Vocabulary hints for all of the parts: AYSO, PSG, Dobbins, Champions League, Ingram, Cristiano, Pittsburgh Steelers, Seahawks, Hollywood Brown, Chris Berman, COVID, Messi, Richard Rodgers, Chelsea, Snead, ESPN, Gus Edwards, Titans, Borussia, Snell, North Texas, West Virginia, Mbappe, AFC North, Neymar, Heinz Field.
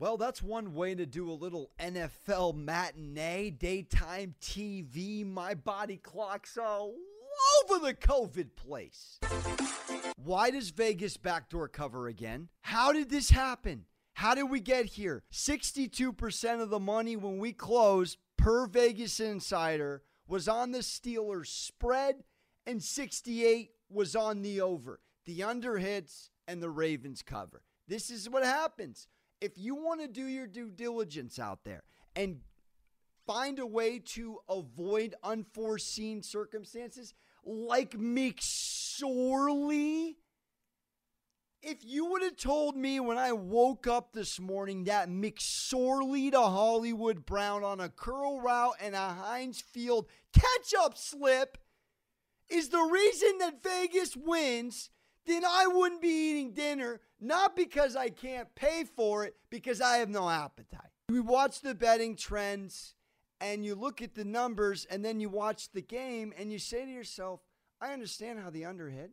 Well, that's one way to do a little NFL matinee, daytime TV. My body clock's all over the COVID place. Why does Vegas backdoor cover again? How did this happen? How did we get here? 62% of the money when we closed per Vegas Insider was on the Steelers spread, and 68 was on the over. The under hits and the Ravens cover. This is what happens. If you want to do your due diligence out there and find a way to avoid unforeseen circumstances like McSorley, if you would have told me when I woke up this morning that McSorley to Hollywood Brown on a curl route and a Heinz Field catch-up slip is the reason that Vegas wins, then I wouldn't be eating dinner, not because I can't pay for it, because I have no appetite. We watch the betting trends, and you look at the numbers, and then you watch the game, and you say to yourself, I understand how the under hit.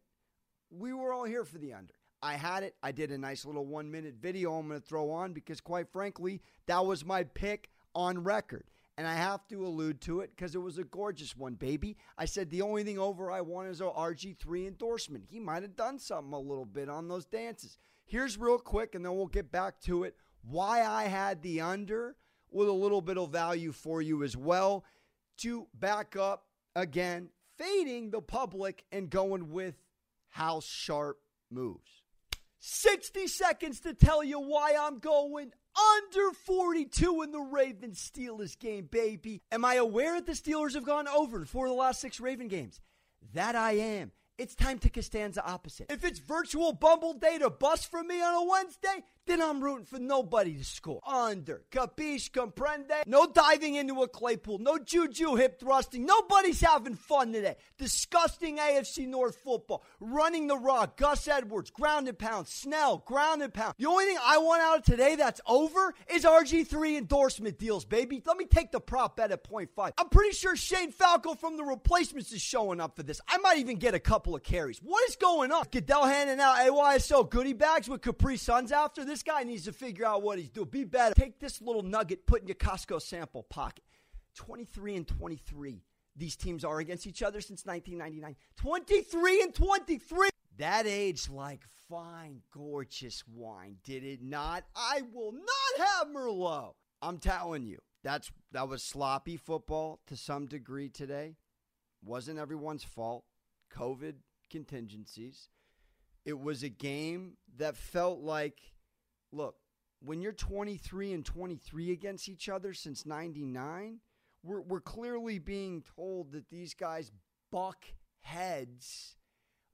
We were all here for the under. I had it. I did a nice little one-minute video I'm going to throw on because, quite frankly, that was my pick on record. And I have to allude to it because it was a gorgeous one, baby. I said the only thing over I want is a RG3 endorsement. He might have done something a little bit on those dances. Here's real quick, and then we'll get back to it, why I had the under with a little bit of value for you as well to back up, again, fading the public and going with house sharp moves. 60 seconds to tell you why I'm going under 42 in the Ravens-Steelers game, baby. Am I aware that the Steelers have gone over for the last 6 Raven games? That I am. It's time to Costanza opposite. If it's virtual Bumble Day to bust for me on a Wednesday, then I'm rooting for nobody to score. Under. Capiche? Comprende? No diving into a clay pool. No juju hip thrusting. Nobody's having fun today. Disgusting AFC North football. Running the rock. Gus Edwards. Ground and pound. Snell. Ground and pound. The only thing I want out of today that's over is RG3 endorsement deals, baby. Let me take the prop bet at 0.5. I'm pretty sure Shane Falco from the replacements is showing up for this. I might even get a couple of carries. What is going on? Goodell handing out AYSO goodie bags with Capri Suns after. This guy needs to figure out what he's doing. Be better. Take this little nugget, put in your Costco sample pocket. 23-23. These teams are against each other since 1999. 23-23. That aged like fine, gorgeous wine, did it not? I will not have Merlot. I'm telling you, that was sloppy football to some degree today. Wasn't everyone's fault. COVID contingencies. It was a game that felt like, look, when you're 23-23 against each other since 99, we're clearly being told that these guys buck heads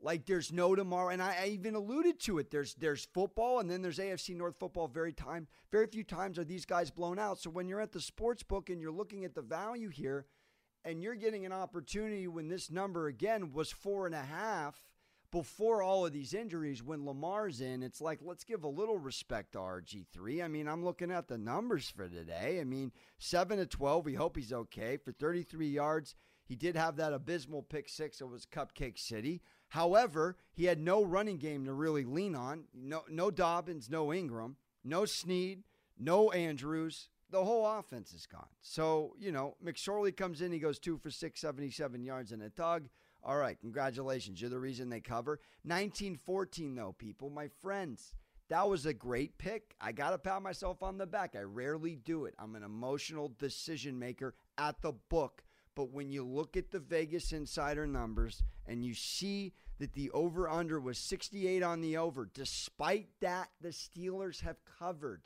like there's no tomorrow. And I even alluded to it. There's football, and then there's AFC North football. Very few times are these guys blown out. So when you're at the sports book and you're looking at the value here, and you're getting an opportunity when this number, again, was 4.5 before all of these injuries. When Lamar's in, it's like, let's give a little respect to RG3. I mean, I'm looking at the numbers for today. I mean, 7 to 12, we hope he's okay. For 33 yards, he did have that abysmal pick six. It was Cupcake City. However, he had no running game to really lean on. No Dobbins, no Ingram, no Snead, no Andrews. The whole offense is gone. So, you know, McSorley comes in. He goes 2 for 6, 77 yards and a tug. All right, congratulations. You're the reason they cover. 19-14, though, people. My friends, that was a great pick. I got to pat myself on the back. I rarely do it. I'm an emotional decision maker at the book. But when you look at the Vegas Insider numbers and you see that the over-under was 68 on the over, despite that, the Steelers have covered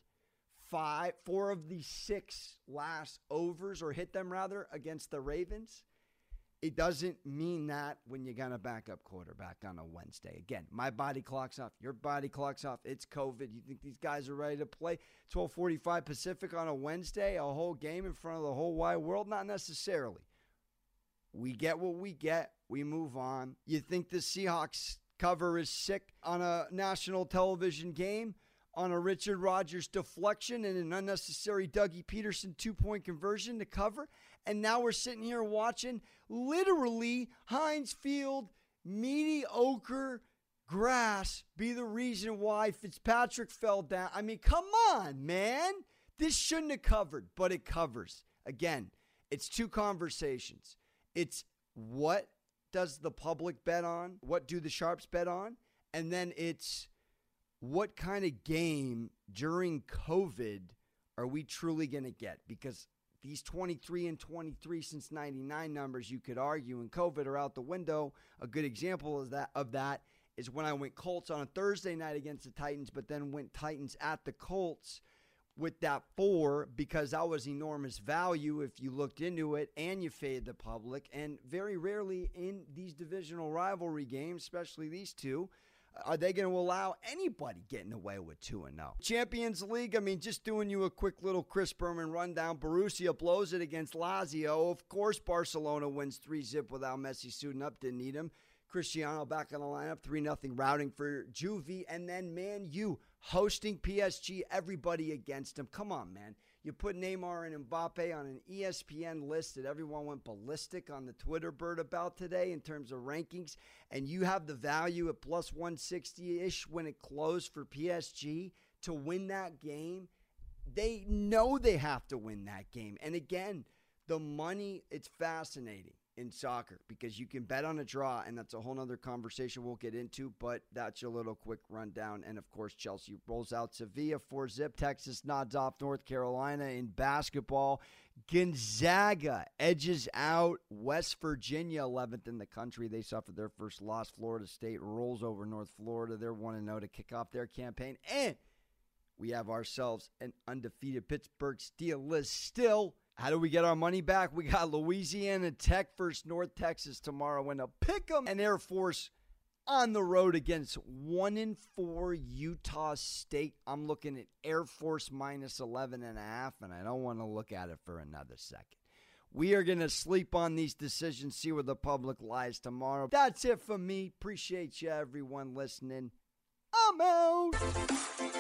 4 of the 6 last overs, or hit them rather, against the Ravens. It doesn't mean that when you got a backup quarterback on a Wednesday. Again, my body clock's off. Your body clock's off. It's COVID. You think these guys are ready to play 12:45 Pacific on a Wednesday, a whole game in front of the whole wide world? Not necessarily. We get what we get. We move on. You think the Seahawks cover is sick on a national television game? On a Richard Rodgers deflection and an unnecessary Dougie Peterson 2-point conversion to cover. And now we're sitting here watching literally Heinz Field mediocre grass be the reason why Fitzpatrick fell down? I mean, come on, man. This shouldn't have covered, but it covers. Again, it's two conversations. It's what does the public bet on? What do the sharps bet on? And then it's what kind of game during COVID are we truly going to get? Because these 23 and 23 since 99 numbers, you could argue, in COVID are out the window. A good example of that is when I went Colts on a Thursday night against the Titans, but then went Titans at the Colts with that 4 because that was enormous value if you looked into it and you fade the public. And very rarely in these divisional rivalry games, especially these two, are they going to allow anybody getting away with 2-0? Champions League, I mean, just doing you a quick little Chris Berman rundown. Borussia blows it against Lazio. Of course, Barcelona wins 3-0 without Messi suiting up. Didn't need him. Cristiano back in the lineup, 3-0 routing for Juvie. And then, man, you hosting PSG, everybody against them. Come on, man. You put Neymar and Mbappe on an ESPN list that everyone went ballistic on the Twitter bird about today in terms of rankings. And you have the value at plus 160-ish when it closed for PSG to win that game. They know they have to win that game. And again, the money, it's fascinating in soccer because you can bet on a draw, and that's a whole nother conversation we'll get into, but that's your little quick rundown. And of course, Chelsea rolls out Sevilla 4-0. Texas nods off North Carolina in basketball. Gonzaga edges out West Virginia, 11th in the country. They suffered their first loss. Florida State rolls over North Florida. They're 1-0 to kick off their campaign. And we have ourselves an undefeated Pittsburgh Steelers still. How do we get our money back? We got Louisiana Tech versus North Texas tomorrow in a pick'em, and Air Force on the road against 1-4 Utah State. I'm looking at Air Force minus 11.5, and I don't want to look at it for another second. We are going to sleep on these decisions, see where the public lies tomorrow. That's it for me. Appreciate you, everyone, listening. I'm out.